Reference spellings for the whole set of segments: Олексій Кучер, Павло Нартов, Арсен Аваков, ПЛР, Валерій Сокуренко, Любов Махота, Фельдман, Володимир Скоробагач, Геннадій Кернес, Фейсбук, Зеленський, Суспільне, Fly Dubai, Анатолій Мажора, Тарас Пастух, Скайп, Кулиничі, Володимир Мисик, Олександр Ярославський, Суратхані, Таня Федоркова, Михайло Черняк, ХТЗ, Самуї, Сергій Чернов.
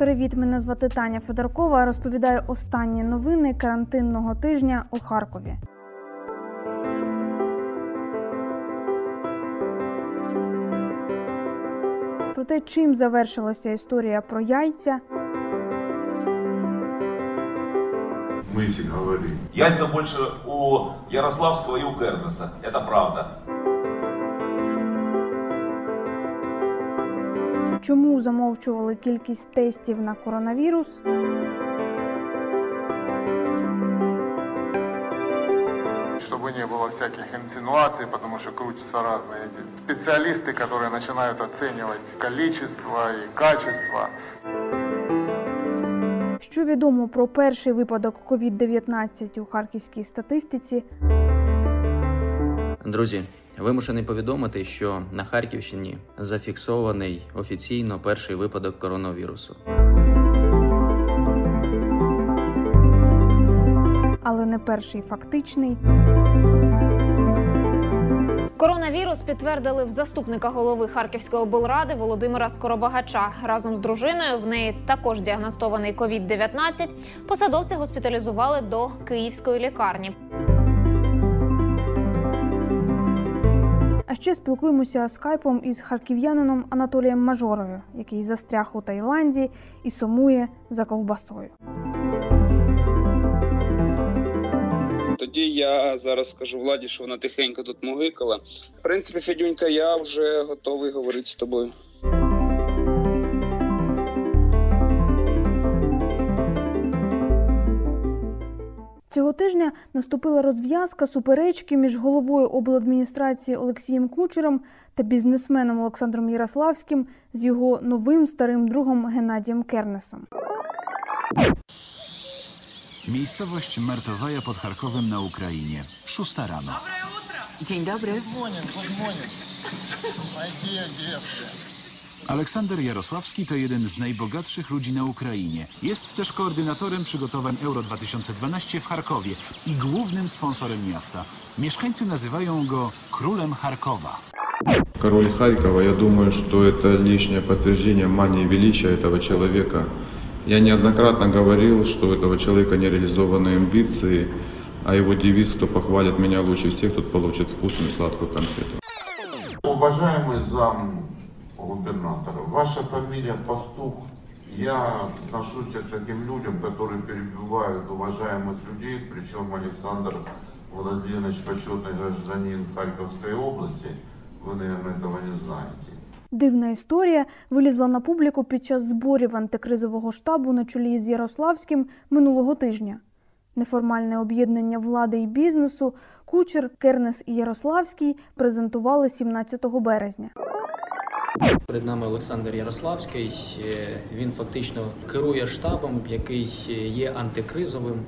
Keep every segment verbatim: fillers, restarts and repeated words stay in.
Привіт, мене звати Таня Федоркова. Розповідаю останні новини карантинного тижня у Харкові. Про те, чим завершилася історія про яйця. Мисик говорив. Яйця більше у Ярославського і у Кернеса. Це правда. Чому замовчували кількість тестів на коронавірус? Щоб не було всяких інсинуацій, тому що крутяться різні спеціалісти, які починають оцінювати кількість і качество. Що відомо про перший випадок ковід дев'ятнадцять у харківській статистиці? Друзі, вимушений повідомити, що на Харківщині зафіксований офіційно перший випадок коронавірусу. Але не перший фактичний. Коронавірус підтвердили в заступника голови Харківської облради Володимира Скоробагача. Разом з дружиною, в неї також діагностований ковід дев'ятнадцять, посадовця госпіталізували до київської лікарні. А ще спілкуємося скайпом із харків'янином Анатолієм Мажорою, який застряг у Таїланді і сумує за ковбасою. Тоді я зараз скажу Владі, що вона тихенько тут мугикала. В принципі, Федюнька, я вже готовий говорити з тобою. Цього тижня наступила розв'язка суперечки між головою обладміністрації Олексієм Кучером та бізнесменом Олександром Ярославським з його новим старим другом Геннадієм Кернесом. Miejscowość Martowaja pod Charkowem na Ukrainie. Szósta rano. Dobre utro. Dzień dobry. Good morning, good morning. Aleksander Jarosławski to jeden z najbogatszych ludzi na Ukrainie. Jest też koordynatorem przygotowań Euro dwa tysiące dwanaście w Charkowie i głównym sponsorem miasta. Mieszkańcy nazywają go królem Charkowa. Король Харькова, я думаю, что это лишнее подтверждение мании величия этого человека. Я неоднократно говорил, что у этого человека нереализованные амбиции, а его девиз «Кто похвалит меня лучше всех, тот получит вкусную сладкую конфету». Уважаемый замгубернатора, ваша фамилия Пастух. Я отношусь к таким людям, которые перебивают уважаемых людей, причем Александр Владимирович, почетный гражданин Харьковской области, вы, наверное, этого не знаете. Дивна історія вилізла на публіку під час зборів антикризового штабу на чолі з Ярославським минулого тижня. Неформальне об'єднання влади і бізнесу Кучер, Кернес і Ярославський презентували сімнадцятого березня. Перед нами Олександр Ярославський. Він фактично керує штабом, який є антикризовим.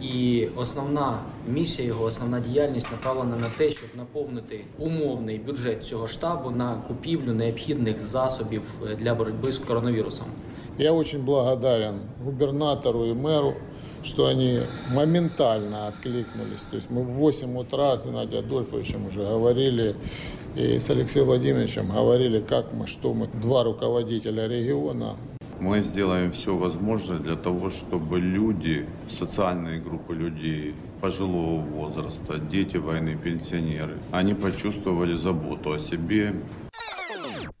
І основна місія його, основна діяльність направлена на те, щоб наповнити умовний бюджет цього штабу на купівлю необхідних засобів для боротьби з коронавірусом. Я дуже благодарен губернатору і меру, що вони моментально відкликнулись. Тобто ми в восьмій ранку з Геннадієм Адольфовичем вже говорили і з Олексієм Володимировичем говорили, як ми, що ми, два руководителя регіону. Мы сделаем все возможное для того, чтобы люди, социальные группы людей пожилого возраста, дети войны, пенсионеры, они почувствовали заботу о себе.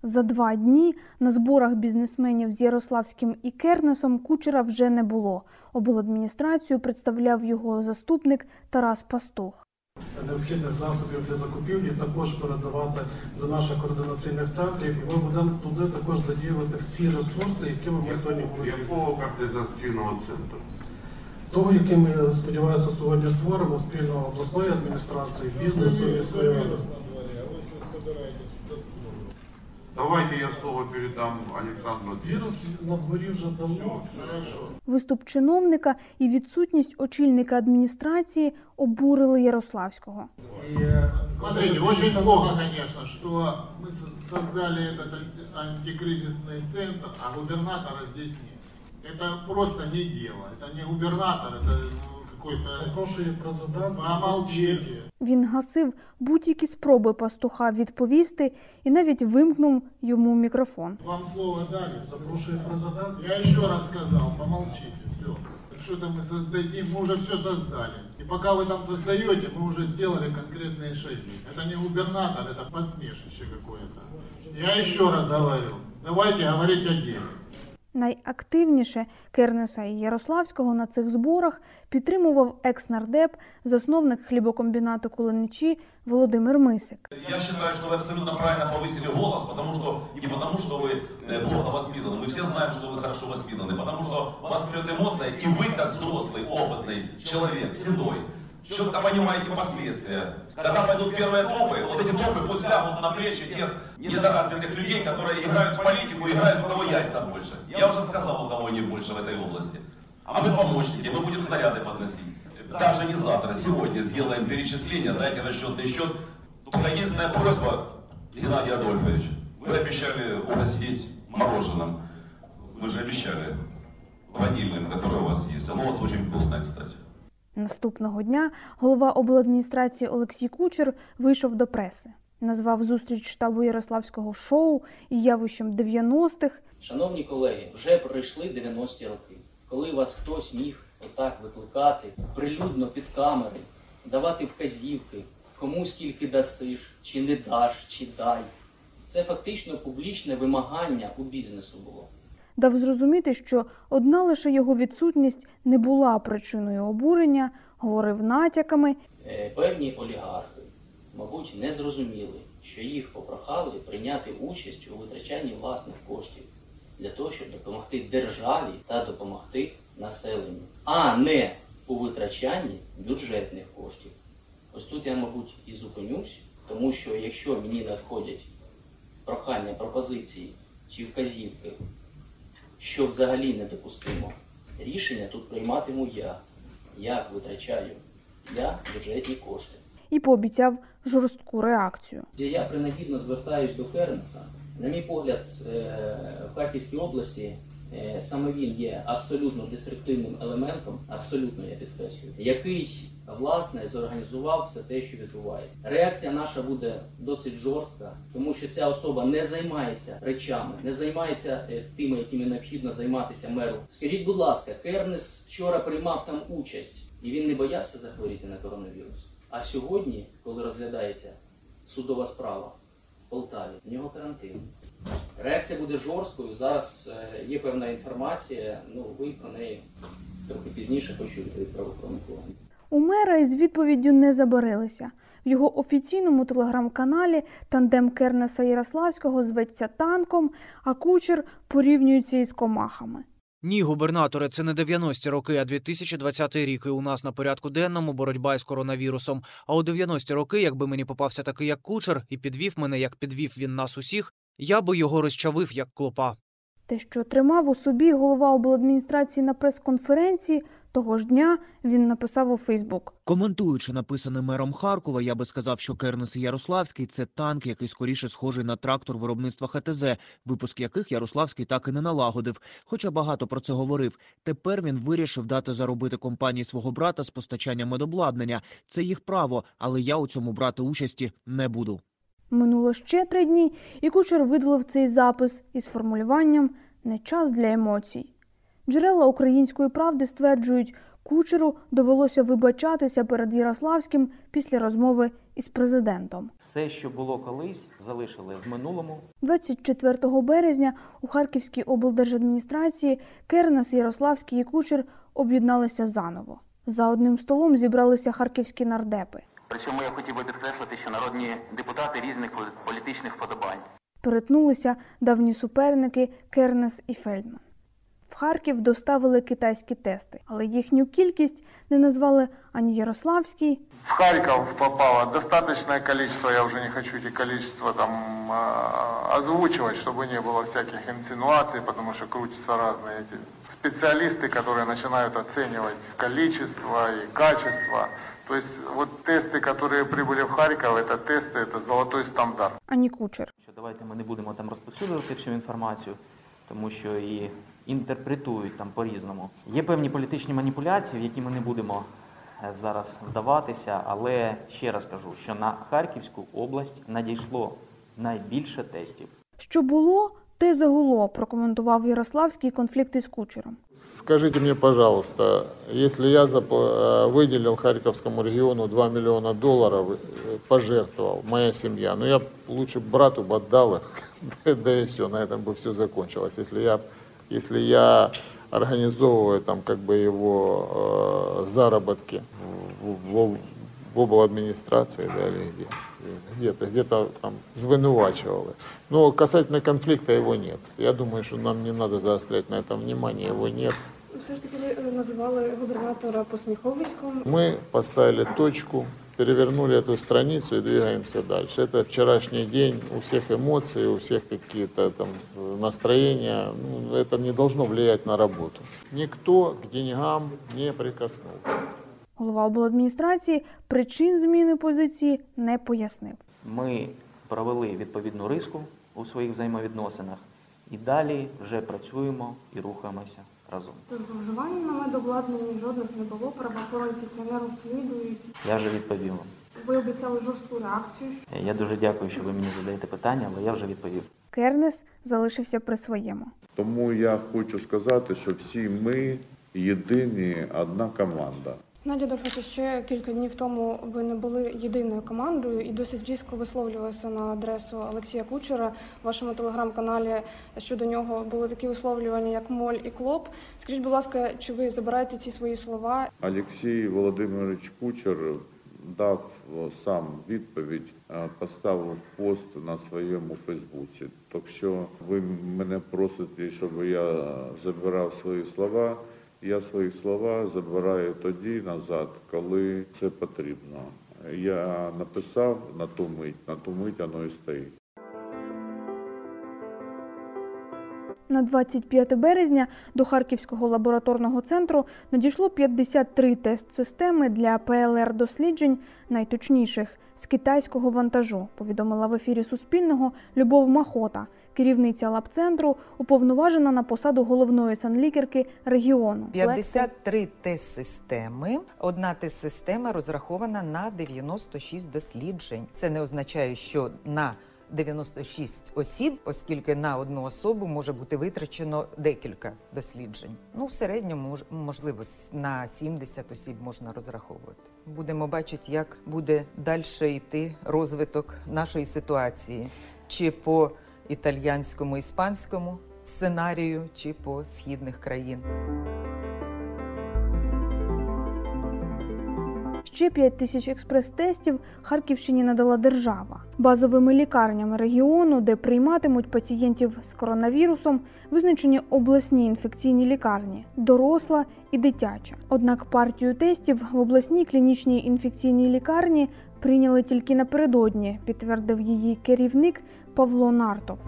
За два дні на зборах бізнесменів з Ярославським і Кернесом Кучера вже не було. Обладміністрацію представляв його заступник Тарас Пастух. Необхідних засобів для закупівлі також передавати до наших координаційних центрів, і ми будемо туди також задіювати всі ресурси, якими ми сьогодні володіємо. Якого координаційного центру? Того, який ми, сподіваюся, сьогодні створимо спільно обласної адміністрації, бізнесу і своєї адміністрації. Давайте я слово передам Олександру. Вірус на дворі вже давно. Виступ чиновника і відсутність очільника адміністрації обурили Ярославського. Смотрите, очень плохо, конечно, что мы создали этот антикризисный центр, а губернатора здесь нет. Это просто не дело. Это не губернатор, это Запрошує президент. Він гасив будь-які спроби Пастуха відповісти і навіть вимкнув йому мікрофон. Вам слово далі. Запрошує президент. Я ще раз сказав, помовчіть. Все. Що там ми создадим, ми вже все создали. І поки ви там создаєте, ми вже зробили конкретні шаги. Це не губернатор, це посмішище якесь. Я ще раз говорю. Давайте говорити один. Найактивніше Кернеса і Ярославського на цих зборах підтримував екс-нардеп, засновник хлібокомбінату «Кулиничі» Володимир Мисик. Я вважаю, що ви абсолютно правильно повисили голос, тому що не тому, що ви плохо воспитані. Ми всі знаємо, що ви хорошо воспитані, тому що у вас прийде емоція, і ви, як взрослий, опитний чоловік, седой, четко понимаете последствия. Когда пойдут первые трупы, вот эти трупы пусть лягут на плечи тех недоразвитых людей, которые играют в политику, играют, у кого яйца больше. Я уже сказал, у кого они больше в этой области. А мы помощники, мы будем снаряды подносить. Даже не завтра, сегодня сделаем перечисление, дайте расчетный счет. Только единственная просьба, Геннадий Адольфович, вы обещали угостить мороженым. Вы же обещали ванильным, которое у вас есть. Оно у вас очень вкусное, кстати. Наступного дня голова обладміністрації Олексій Кучер вийшов до преси. Назвав зустріч штабу Ярославського шоу і явищем дев'яностих. Шановні колеги, вже пройшли дев'яності роки. Коли вас хтось міг отак викликати, прилюдно під камери, давати вказівки, кому скільки дасиш, чи не даш, чи дай. Це фактично публічне вимагання у бізнесу було. Дав зрозуміти, що одна лише його відсутність не була причиною обурення, говорив натяками. Певні олігархи, мабуть, не зрозуміли, що їх попрохали прийняти участь у витрачанні власних коштів для того, щоб допомогти державі та допомогти населенню, а не у витрачанні бюджетних коштів. Ось тут я, мабуть, і зупинюсь, тому що якщо мені надходять прохання, пропозиції чи вказівки, що взагалі недопустимо. Рішення тут прийматиму я. Я витрачаю. Я бюджетні кошти. І пообіцяв жорстку реакцію. Я принагідно звертаюсь до Кернеса. На мій погляд, в Харківській області саме він є абсолютно деструктивним елементом, абсолютно, я підкреслюю, який, власне, зорганізував все те, що відбувається. Реакція наша буде досить жорстка, тому що ця особа не займається речами, не займається тими, якими необхідно займатися меру. Скажіть, будь ласка, Кернес вчора приймав там участь, і він не боявся захворіти на коронавірус. А сьогодні, коли розглядається судова справа в Полтаві, в нього карантин. Реакція буде жорсткою, зараз є певна інформація, ну ви про неї трохи пізніше почуєте від правоохоронців. У мера із відповіддю не забарилися. В його офіційному телеграм-каналі тандем Кернеса Ярославського зветься танком, а Кучер порівнюється із комахами. Ні, губернатори, це не дев'яності роки, а дві тисячі двадцятий рік, і у нас на порядку денному боротьба із коронавірусом. А у дев'яності роки, якби мені попався такий, як Кучер, і підвів мене, як підвів він нас усіх, я би його розчавив, як клопа. Те, що тримав у собі голова обладміністрації на прес-конференції, того ж дня він написав у Фейсбук. Коментуючи написане мером Харкова, я би сказав, що Кернес і Ярославський – це танк, який скоріше схожий на трактор виробництва ХТЗ, випуск яких Ярославський так і не налагодив. Хоча багато про це говорив. Тепер він вирішив дати заробити компанії свого брата з постачання медобладнання. Це їх право, але я у цьому брати участі не буду. Минуло ще три дні, і Кучер видалив цей запис із формулюванням «не час для емоцій». Джерела «Української правди» стверджують, Кучеру довелося вибачатися перед Ярославським після розмови із президентом. Все, що було колись, залишили в минулому. двадцять четвертого березня у Харківській облдержадміністрації Кернес, Ярославський і Кучер об'єдналися заново. За одним столом зібралися харківські нардепи. Причому я хотів би підкреслити, що народні депутати різних політичних вподобань. Перетнулися давні суперники Кернес і Фельдман. В Харків доставили китайські тести, але їхню кількість не назвали ані Ярославський. В Харків попало достатньо кількість, я вже не хочу ті кількість там озвучувати, щоб не було всяких інсинуацій, тому що крутяться різні спеціалісти, які починають оцінювати кількість і качество. Тобто, от тести, які прибули в Харків, це тести, це золотий стандарт. Ані Кучер. Давайте ми не будемо там розповсюджувати всю інформацію, тому що і інтерпретують там по-різному. Є певні політичні маніпуляції, в які ми не будемо зараз вдаватися, але ще раз кажу, що на Харківську область надійшло найбільше тестів. Що було, те загуло, прокоментував Ярославський конфлікти з Кучером. Скажіть мені, будь ласка, якщо я виділив Харківському регіону два мільйони доларів, пожертвував моя сім'я, ну я б краще брату б віддав, да і все, на цьому б все закінчилось. Якщо я, якщо я организовывая там как бы его э, заработки в, в, в обладминистрации, да, или где, где-то, где-то там звинувачивали. Но касательно конфликта его нет. Я думаю, что нам не надо заострять на этом внимание, его нет. Все же таки называли губернатора посмеховичком. Мы поставили точку, перевернули эту страницу и двигаемся дальше. Это вчерашний день, у всех эмоции, у всех какие-то там настроения. Ну, это не должно влиять на работу. Никто к деньгам не прикоснулся. Голова обладміністрації причин зміни позиції не пояснив. Ми провели відповідну риску у своїх взаємовідносинах і далі вже працюємо і рухаємося разом. Зловживання на медобладнанні жодних не було, правоохоронці це не розслідують. Я вже відповів вам. Ви обіцяли жорстку реакцію. Я дуже дякую, що ви мені задаєте питання, але я вже відповів. Кернес залишився при своєму. Тому я хочу сказати, що всі ми єдині, одна команда. Геннадій Дорфович, ще кілька днів тому ви не були єдиною командою і досить різко висловлювалися на адресу Олексія Кучера. В вашому телеграм-каналі щодо нього були такі висловлювання, як моль і клоп. Скажіть, будь ласка, чи ви забираєте ці свої слова? Олексій Володимирович Кучер дав сам відповідь, поставив пост на своєму Фейсбуці. Так що ви мене просите, щоб я забирав свої слова. Я свої слова забираю тоді назад, коли це потрібно. Я написав на ту мить, на ту мить воно і стоїть. На двадцять п'яте березня до Харківського лабораторного центру надійшло п'ятдесят три тест-системи для ПЛР-досліджень, найточніших, з китайського вантажу, повідомила в ефірі Суспільного Любов Махота, керівниця лабцентру, уповноважена на посаду головної санлікарки регіону. п'ятдесят три тест-системи. Одна тест-система розрахована на дев'яносто шість досліджень. Це не означає, що на дев'яносто шість осіб, оскільки на одну особу може бути витрачено декілька досліджень. Ну, в середньому, можливо, на сімдесят осіб можна розраховувати. Будемо бачити, як буде далі йти розвиток нашої ситуації. Чи по італійському, іспанському сценарію, чи по східних країн. Ще п'ять тисяч експрес-тестів Харківщині надала держава. Базовими лікарнями регіону, де прийматимуть пацієнтів з коронавірусом, визначені обласні інфекційні лікарні – доросла і дитяча. Однак партію тестів в обласній клінічній інфекційній лікарні прийняли тільки напередодні, підтвердив її керівник Павло Нартов.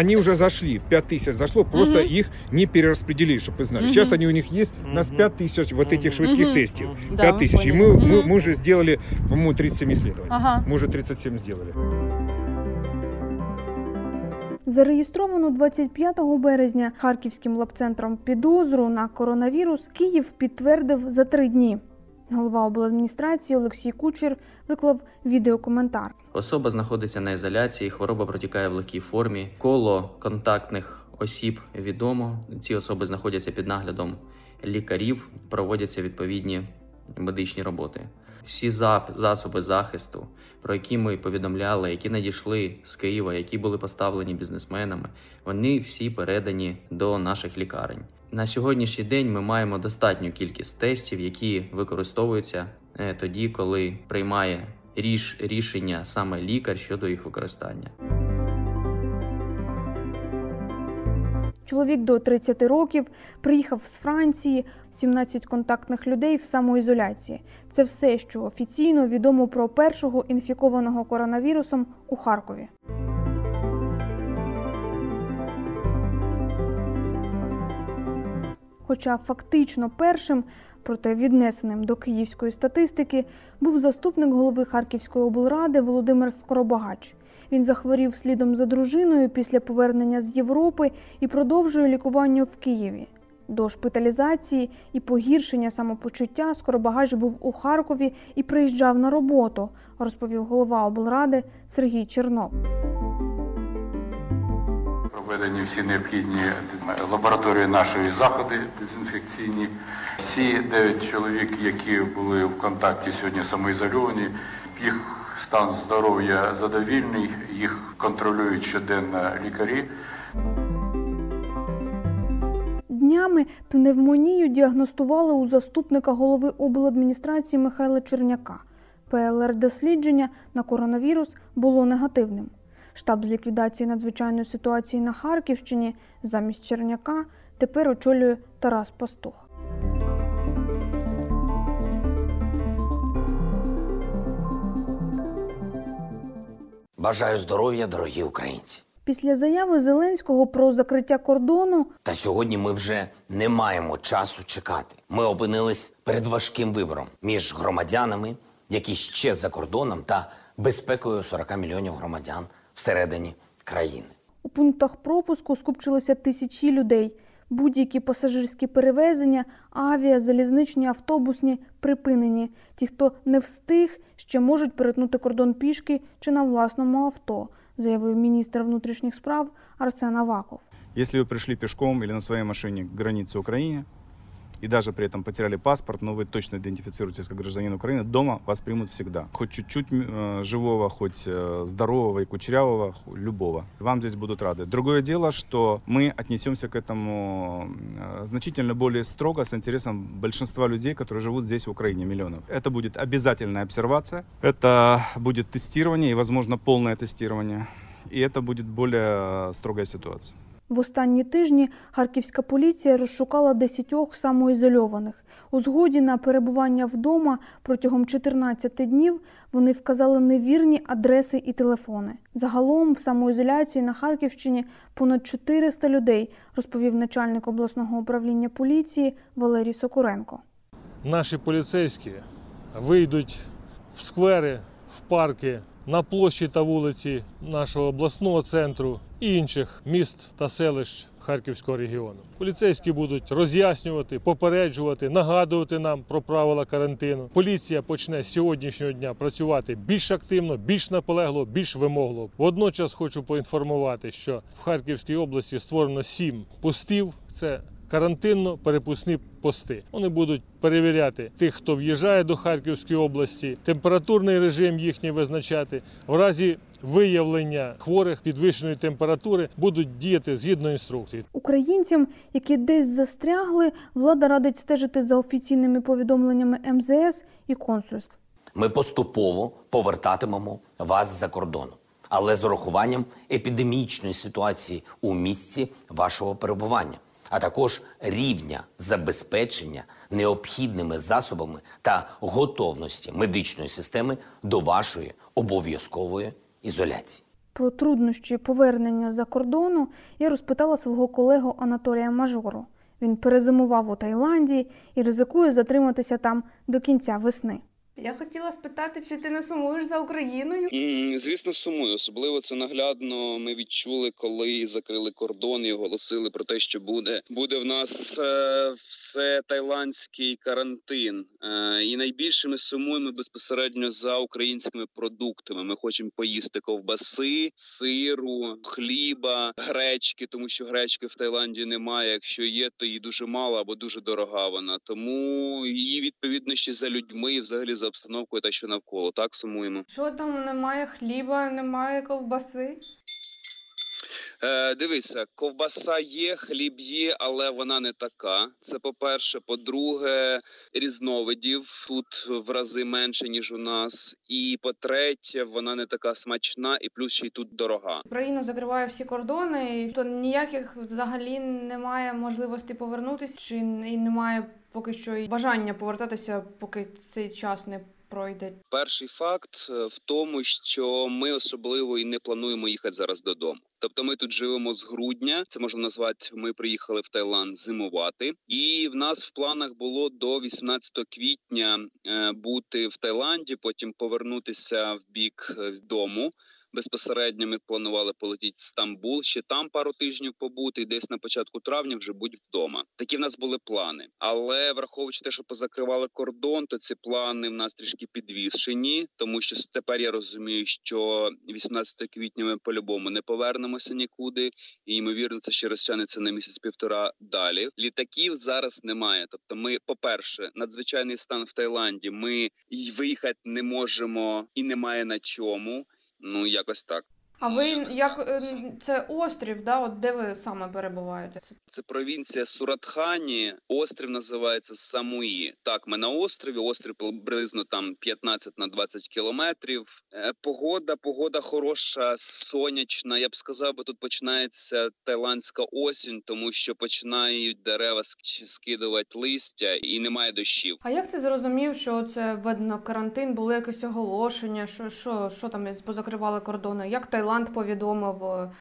Они уже зашли, пять тысяч зашло, просто угу. их не перераспределили, чтобы вы знали. Угу. Сейчас они у них есть, у нас пять тысяч вот этих швидких угу. тестов, пять тысяч. Да, и мы, угу. мы, мы уже сделали, по-моему, тридцать семь исследований, ага. мы уже тридцать семь сделали. Зареєстровану двадцять п'яте березня Харківським лабцентром підозру на коронавірус Київ підтвердив за три дні. Голова обладміністрації Олексій Кучер виклав відеокоментар. Особа знаходиться на ізоляції, хвороба протікає в легкій формі. Коло контактних осіб відомо. Ці особи знаходяться під наглядом лікарів, проводяться відповідні медичні роботи. Всі засоби захисту, про які ми повідомляли, які надійшли з Києва, які були поставлені бізнесменами, вони всі передані до наших лікарень. На сьогоднішній день ми маємо достатню кількість тестів, які використовуються тоді, коли приймає ріш, рішення саме лікар щодо їх використання. Чоловік до тридцяти років приїхав з Франції, сімнадцять контактних людей в самоізоляції. Це все, що офіційно відомо про першого інфікованого коронавірусом у Харкові. Хоча фактично першим, проте віднесеним до київської статистики, був заступник голови Харківської облради Володимир Скоробагач. Він захворів слідом за дружиною після повернення з Європи і продовжує лікування в Києві. До шпиталізації і погіршення самопочуття Скоробагач був у Харкові і приїжджав на роботу, розповів голова облради Сергій Чернов. Проведені всі необхідні лабораторії нашої заходи дезінфекційні. Всі дев'ять чоловік, які були в контакті сьогодні самоізольовані, їх стан здоров'я задовільний, їх контролюють щоденно лікарі. Днями пневмонію діагностували у заступника голови обладміністрації Михайла Черняка. ПЛР-дослідження на коронавірус було негативним. Штаб з ліквідації надзвичайної ситуації на Харківщині замість Черняка тепер очолює Тарас Пастух. Бажаю здоров'я, дорогі українці! Після заяви Зеленського про закриття кордону... Та сьогодні ми вже не маємо часу чекати. Ми опинились перед важким вибором між громадянами, які ще за кордоном, та безпекою сорок мільйонів громадян всередині країни. У пунктах пропуску скупчилося тисячі людей. Будь-які пасажирські перевезення, авіа, залізничні, автобусні припинені. Ті, хто не встиг, ще можуть перетнути кордон пішки чи на власному авто, заявив міністр внутрішніх справ Арсен Аваков. Если вы пришли пешком или на своей машине к границе Украины и даже при этом потеряли паспорт, но вы точно идентифицируетесь как гражданин Украины, дома вас примут всегда. Хоть чуть-чуть э, живого, хоть э, здорового и кучерявого, любого. Вам здесь будут рады. Другое дело, что мы отнесемся к этому э, значительно более строго, с интересом большинства людей, которые живут здесь, в Украине, миллионов. Это будет обязательная обсервация, это будет тестирование и, возможно, полное тестирование. И это будет более строгая ситуация. В останні тижні харківська поліція розшукала десятьох самоізольованих. У згоді на перебування вдома протягом чотирнадцяти днів вони вказали невірні адреси і телефони. Загалом в самоізоляції на Харківщині понад чотириста людей, розповів начальник обласного управління поліції Валерій Сокуренко. Наші поліцейські вийдуть в сквери, в парки, на площі та вулиці нашого обласного центру і інших міст та селищ Харківського регіону. Поліцейські будуть роз'яснювати, попереджувати, нагадувати нам про правила карантину. Поліція почне з сьогоднішнього дня працювати більш активно, більш наполегло, більш вимогливо. Водночас хочу поінформувати, що в Харківській області створено сім постів. Це карантинно-перепускні пости. Вони будуть перевіряти тих, хто в'їжджає до Харківської області, температурний режим їхній визначати. В разі виявлення хворих підвищеної температури будуть діяти згідно інструкції. Українцям, які десь застрягли, влада радить стежити за офіційними повідомленнями ем зе ес і консульств. Ми поступово повертатимемо вас за кордон, але з урахуванням епідемічної ситуації у місці вашого перебування, а також рівня забезпечення необхідними засобами та готовності медичної системи до вашої обов'язкової ізоляції. Про труднощі повернення за кордону я розпитала свого колегу Анатолія Мажору. Він перезимував у Таїланді і ризикує затриматися там до кінця весни. Я хотіла спитати, чи ти не сумуєш за Україною? Mm, звісно, сумую. Особливо це наглядно ми відчули, коли закрили кордон і оголосили про те, що буде. Буде в нас е, все таїландський карантин. Е, і найбільше ми сумуємо безпосередньо за українськими продуктами. Ми хочемо поїсти ковбаси, сиру, хліба, гречки, тому що гречки в Таїланді немає. Якщо є, то її дуже мало або дуже дорога вона. Тому її відповідно ще за людьми і взагалі за обстановкою та що навколо. Так сумуємо. Що там немає хліба, немає ковбаси? Е, дивися, ковбаса є, хліб є, але вона не така. Це по-перше. По-друге, різновидів тут в рази менше, ніж у нас. І по-третє, вона не така смачна і плюс ще й тут дорога. Україна закриває всі кордони, і то ніяких взагалі немає можливості повернутися, чи і немає поки що і бажання повертатися, поки цей час не пройде. Перший факт в тому, що ми особливо і не плануємо їхати зараз додому. Тобто ми тут живемо з грудня, це можна назвати, ми приїхали в Таїланд зимувати. І в нас в планах було до вісімнадцятого квітня бути в Таїланді, потім повернутися в бік дому, безпосередньо ми планували полетіти в Стамбул, ще там пару тижнів побути, і десь на початку травня вже будь вдома. Такі в нас були плани. Але враховуючи те, що позакривали кордон, то ці плани в нас трішки підвішені, тому що тепер я розумію, що вісімнадцятого квітня ми по-любому не повернемося нікуди, і, ймовірно, це ще розтягнеться на місяць-півтора далі. Літаків зараз немає. Тобто ми, по-перше, надзвичайний стан в Таїланді, ми виїхати не можемо і немає на чому. Ну, якось так. А ви, як, це острів, да? От де ви саме перебуваєте? Це провінція Суратхані, острів називається Самуї. Так, ми на острові, острів приблизно там п'ятнадцять на двадцять кілометрів. Погода, погода хороша, сонячна. Я б сказав, бо тут починається таїландська осінь, тому що починають дерева скидувати листя і немає дощів. А як ти зрозумів, що це видно карантин, було якесь оголошення, що, що, що там позакривали кордони? Як Таїланд повідомив?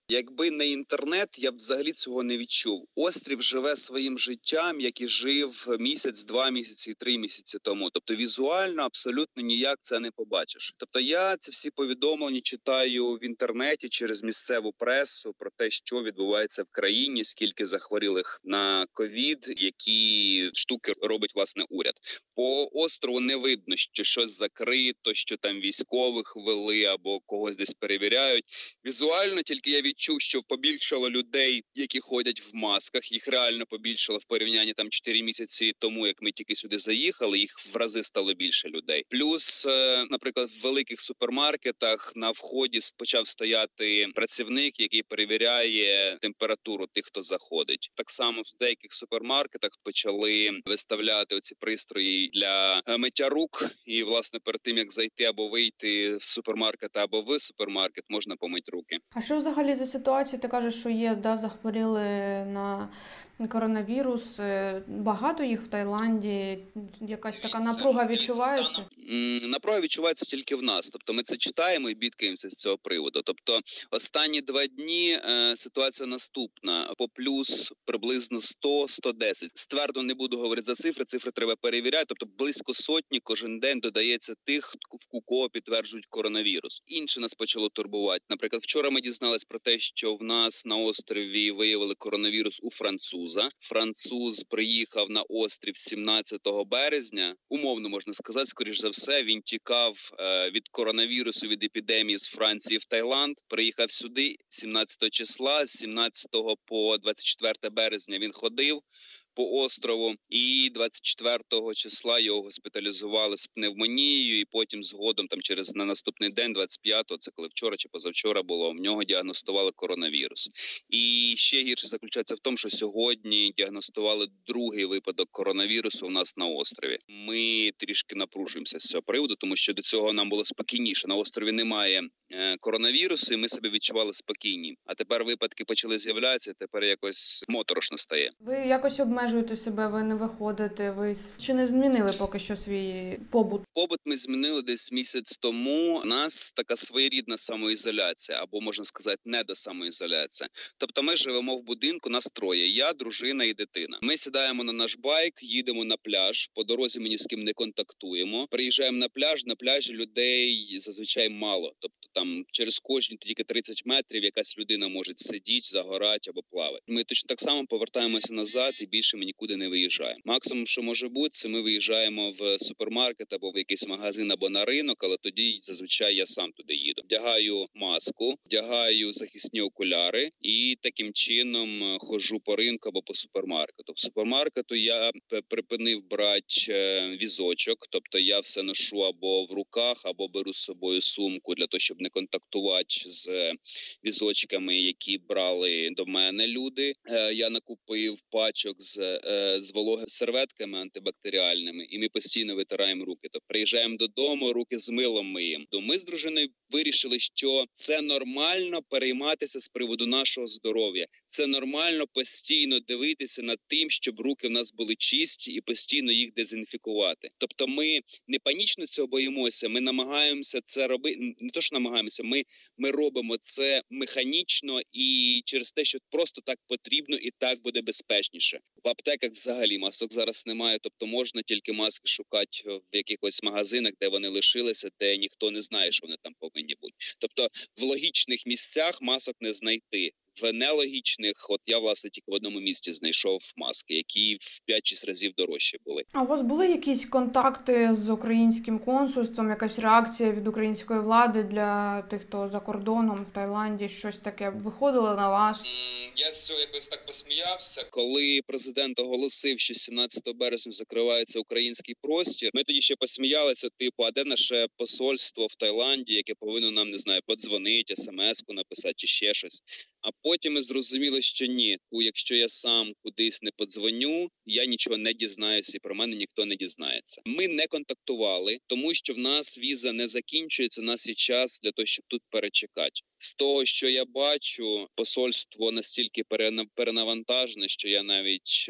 Якби не інтернет, я б взагалі цього не відчув. Острів живе своїм життям, як і жив місяць, два місяці, три місяці тому. Тобто візуально абсолютно ніяк це не побачиш. Тобто я ці всі повідомлення читаю в інтернеті через місцеву пресу про те, що відбувається в країні, скільки захворілих на ковід, які штуки робить власне уряд. По острову не видно, що щось закрито, що там військових вели або когось десь перевіряють. Візуально тільки я відчув, що побільшало людей, які ходять в масках. Їх реально побільшало в порівнянні там чотири місяці тому, як ми тільки сюди заїхали, їх в рази стало більше людей. Плюс, наприклад, в великих супермаркетах на вході почав стояти працівник, який перевіряє температуру тих, хто заходить. Так само в деяких супермаркетах почали виставляти оці пристрої для миття рук. І, власне, перед тим, як зайти або вийти з супермаркета або в супермаркет, можна помити руки. А що взагалі за ситуація? Ти кажеш, що є, да, захворіли на коронавірус. Багато їх в Таїланді? Якась така напруга відчувається? Напруга відчувається тільки в нас. Тобто ми це читаємо і бідкаємося з цього приводу. Тобто останні два дні ситуація наступна. По плюс приблизно сто - сто десять. Ствердно не буду говорити за цифри, цифри треба перевіряти. Тобто близько сотні кожен день додається тих, у кого підтверджують коронавірус. Інше нас почало турбувати. Наприклад, вчора ми дізналися про те, що в нас на острові виявили коронавірус у французів. Француз приїхав на острів сімнадцятого березня. Умовно можна сказати, скоріш за все, він тікав від коронавірусу, від епідемії з Франції в Таїланд. Приїхав сюди сімнадцятого числа, з сімнадцятого по двадцять четверте березня він ходив по острову, і двадцять четвертого числа його госпіталізували з пневмонією, і потім згодом там через на наступний день, двадцять п'ятого, це коли вчора чи позавчора було, в нього діагностували коронавірус. І ще гірше заключається в тому, що сьогодні діагностували другий випадок коронавірусу у нас на острові. Ми трішки напружуємося з цього приводу, тому що до цього нам було спокійніше. На острові немає коронавірусу, і ми себе відчували спокійні. А тепер випадки почали з'являтися, тепер якось моторошно стає. Ви якось обмежуєте себе, ви не виходите, ви чи не змінили поки що свій побут? Побут ми змінили десь місяць тому. У нас така своєрідна самоізоляція, або, можна сказати, недосамоізоляція. Тобто ми живемо в будинку, нас троє, я, дружина і дитина. Ми сідаємо на наш байк, їдемо на пляж, по дорозі ми ні з ким не контактуємо. Приїжджаємо на пляж, на пляжі людей зазвичай мало. Тобто там через кожні тільки тридцять метрів якась людина може сидіти, загорати або плавати. Ми точно так само повертаємося назад і більше ми нікуди не виїжджаємо. Максимум, що може бути, це ми виїжджаємо в супермаркет або в якийсь магазин або на ринок, але тоді зазвичай я сам туди їду. Вдягаю маску, вдягаю захисні окуляри і таким чином ходжу по ринку або по супермаркету. В супермаркету я припинив брати візочок, тобто я все ношу або в руках, або беру з собою сумку для того, щоб не контактувати з візочками, які брали до мене люди. Я накупив пачок з з вологими серветками антибактеріальними, і ми постійно витираємо руки. Тобто приїжджаємо додому, руки з милом миємо. Ми з дружиною вирішили, що це нормально перейматися з приводу нашого здоров'я. Це нормально постійно дивитися над тим, щоб руки в нас були чисті і постійно їх дезінфікувати. Тобто ми не панічно цього боїмося, ми намагаємося це робити, не то що намагаємося, намагаємося. Ми, ми робимо це механічно і через те, що просто так потрібно і так буде безпечніше. В аптеках взагалі масок зараз немає, тобто можна тільки маски шукати в якихось магазинах, де вони лишилися, де ніхто не знає, що вони там повинні бути. Тобто в логічних місцях масок не знайти. В нелогічних, от я, власне, тільки в одному місці знайшов маски, які в п'ять-шість разів дорожчі були. А у вас були якісь контакти з українським консульством, якась реакція від української влади для тих, хто за кордоном, в Таїланді, щось таке виходило на вас? Я з цього якось так посміявся. Коли президент оголосив, що сімнадцятого березня закривається український простір, ми тоді ще посміялися, типу, а де наше посольство в Таїланді, яке повинно нам, не знаю, подзвонити, смс-ку написати чи ще щось. А потім ми зрозуміли, що ні, якщо я сам кудись не подзвоню, я нічого не дізнаюся і про мене ніхто не дізнається. Ми не контактували, тому що в нас віза не закінчується, у нас є час для того, щоб тут перечекати. З того, що я бачу, посольство настільки перенавантажене, що я навіть,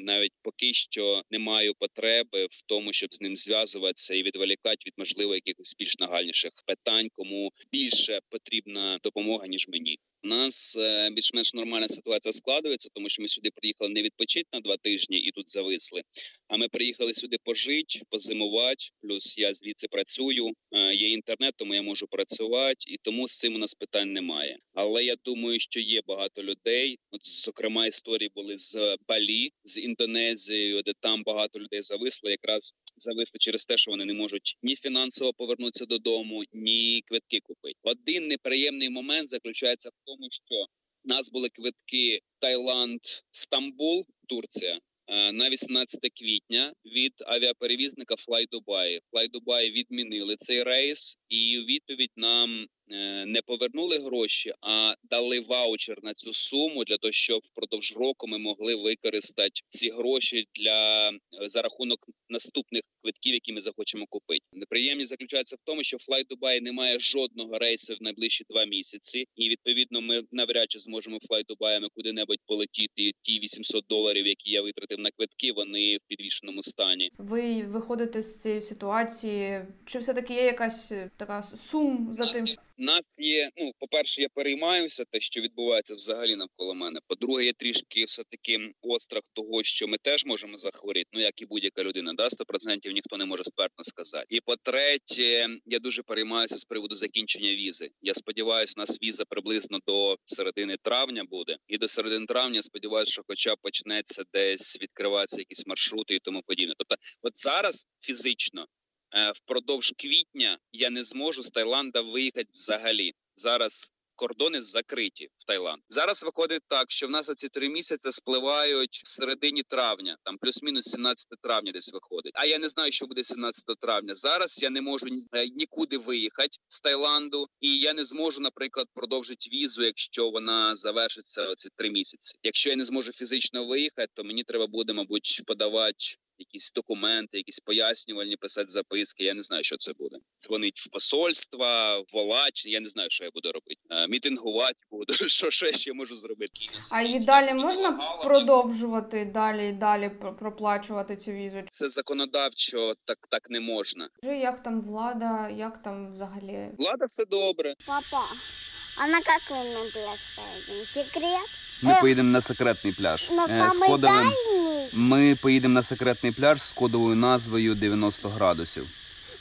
навіть поки що не маю потреби в тому, щоб з ним зв'язуватися і відволікати від, можливо, якихось більш нагальніших питань, кому більше потрібна допомога, ніж мені. У нас більш-менш нормальна ситуація складається, тому що ми сюди приїхали не відпочити на два тижні і тут зависли, а ми приїхали сюди пожити, позимувати, плюс я звідси працюю, є інтернет, тому я можу працювати, і тому з цим у нас питань немає. Але я думаю, що є багато людей, от, зокрема, історії були з Балі, з Індонезією, де там багато людей зависло, якраз зависли через те, що вони не можуть ні фінансово повернутися додому, ні квитки купити. Один неприємний момент заключається в тому, що в нас були квитки Таїланд-Стамбул, Турція, на вісімнадцяте квітня від авіаперевізника Fly Dubai. Fly Dubai відмінили цей рейс і у відповідь нам не повернули гроші, а дали ваучер на цю суму для того, щоб впродовж року ми могли використати ці гроші для за рахунок наступних квитків, які ми захочемо купити. Неприємність заключається в тому, що Fly Dubai не має жодного рейсу в найближчі два місяці, і відповідно ми навряд чи зможемо Fly Dubai куди-небудь полетіти. Ті вісімсот доларів, які я витратив на квитки, вони в підвішеному стані. Ви виходите з цієї ситуації? Чи все-таки є якась така сум за тим? Нас є, ну, по-перше, я переймаюся те, що відбувається взагалі навколо мене. По-друге, є трішки все-таки острах того, що ми теж можемо захворіти, ну, як і будь-яка людина, да, сто відсотків ніхто не може ствердно сказати. І по-третє, я дуже переймаюся з приводу закінчення візи. Я сподіваюся, у нас віза приблизно до середини травня буде. І до середини травня, сподіваюся, що хоча б почнеться десь, відкриваються якісь маршрути і тому подібне. Тобто, от зараз фізично впродовж квітня я не зможу з Таїланда виїхати взагалі. Зараз кордони закриті в Таїланд. Зараз виходить так, що в нас оці три місяці спливають в середині травня, там плюс-мінус сімнадцяте травня десь виходить. А я не знаю, що буде сімнадцятого травня. Зараз я не можу нікуди виїхати з Таїланду, і я не зможу, наприклад, продовжити візу, якщо вона завершиться оці три місяці. Якщо я не зможу фізично виїхати, то мені треба буде, мабуть, подавати якісь документи, якісь пояснювальні, писати записки, я не знаю, що це буде. Дзвонить в посольства, волач, я не знаю, що я буду робити. Мітингувати буду, що, що я ще можу зробити. А і далі можна галами продовжувати, далі, далі проплачувати цю візу? Це законодавчо так, так не можна. Як там влада, як там взагалі? Влада все добре. Папа, а на який ми пляж поїдемо? Секрет? Ми поїдемо на секретний пляж. На самий кодовим... дальній? Ми поїдемо на секретний пляж з кодовою назвою дев'яносто градусів.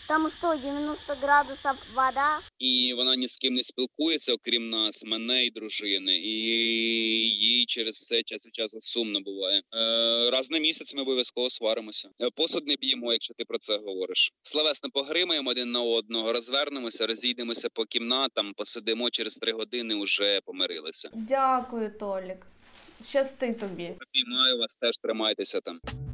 Там що, дев'яносто градусів вода? І вона ні з ким не спілкується, окрім нас, мене і дружини. І їй через це час від часу сумно буває. Е, раз на місяць ми обов'язково сваримося. Посуд не б'ємо, якщо ти про це говориш. Словесно погримаємо один на одного, розвернемося, розійдемося по кімнатам, посидимо, через три години вже помирилися. Дякую, Толік. Щасти тобі. Обіймаю вас, теж тримайтеся там.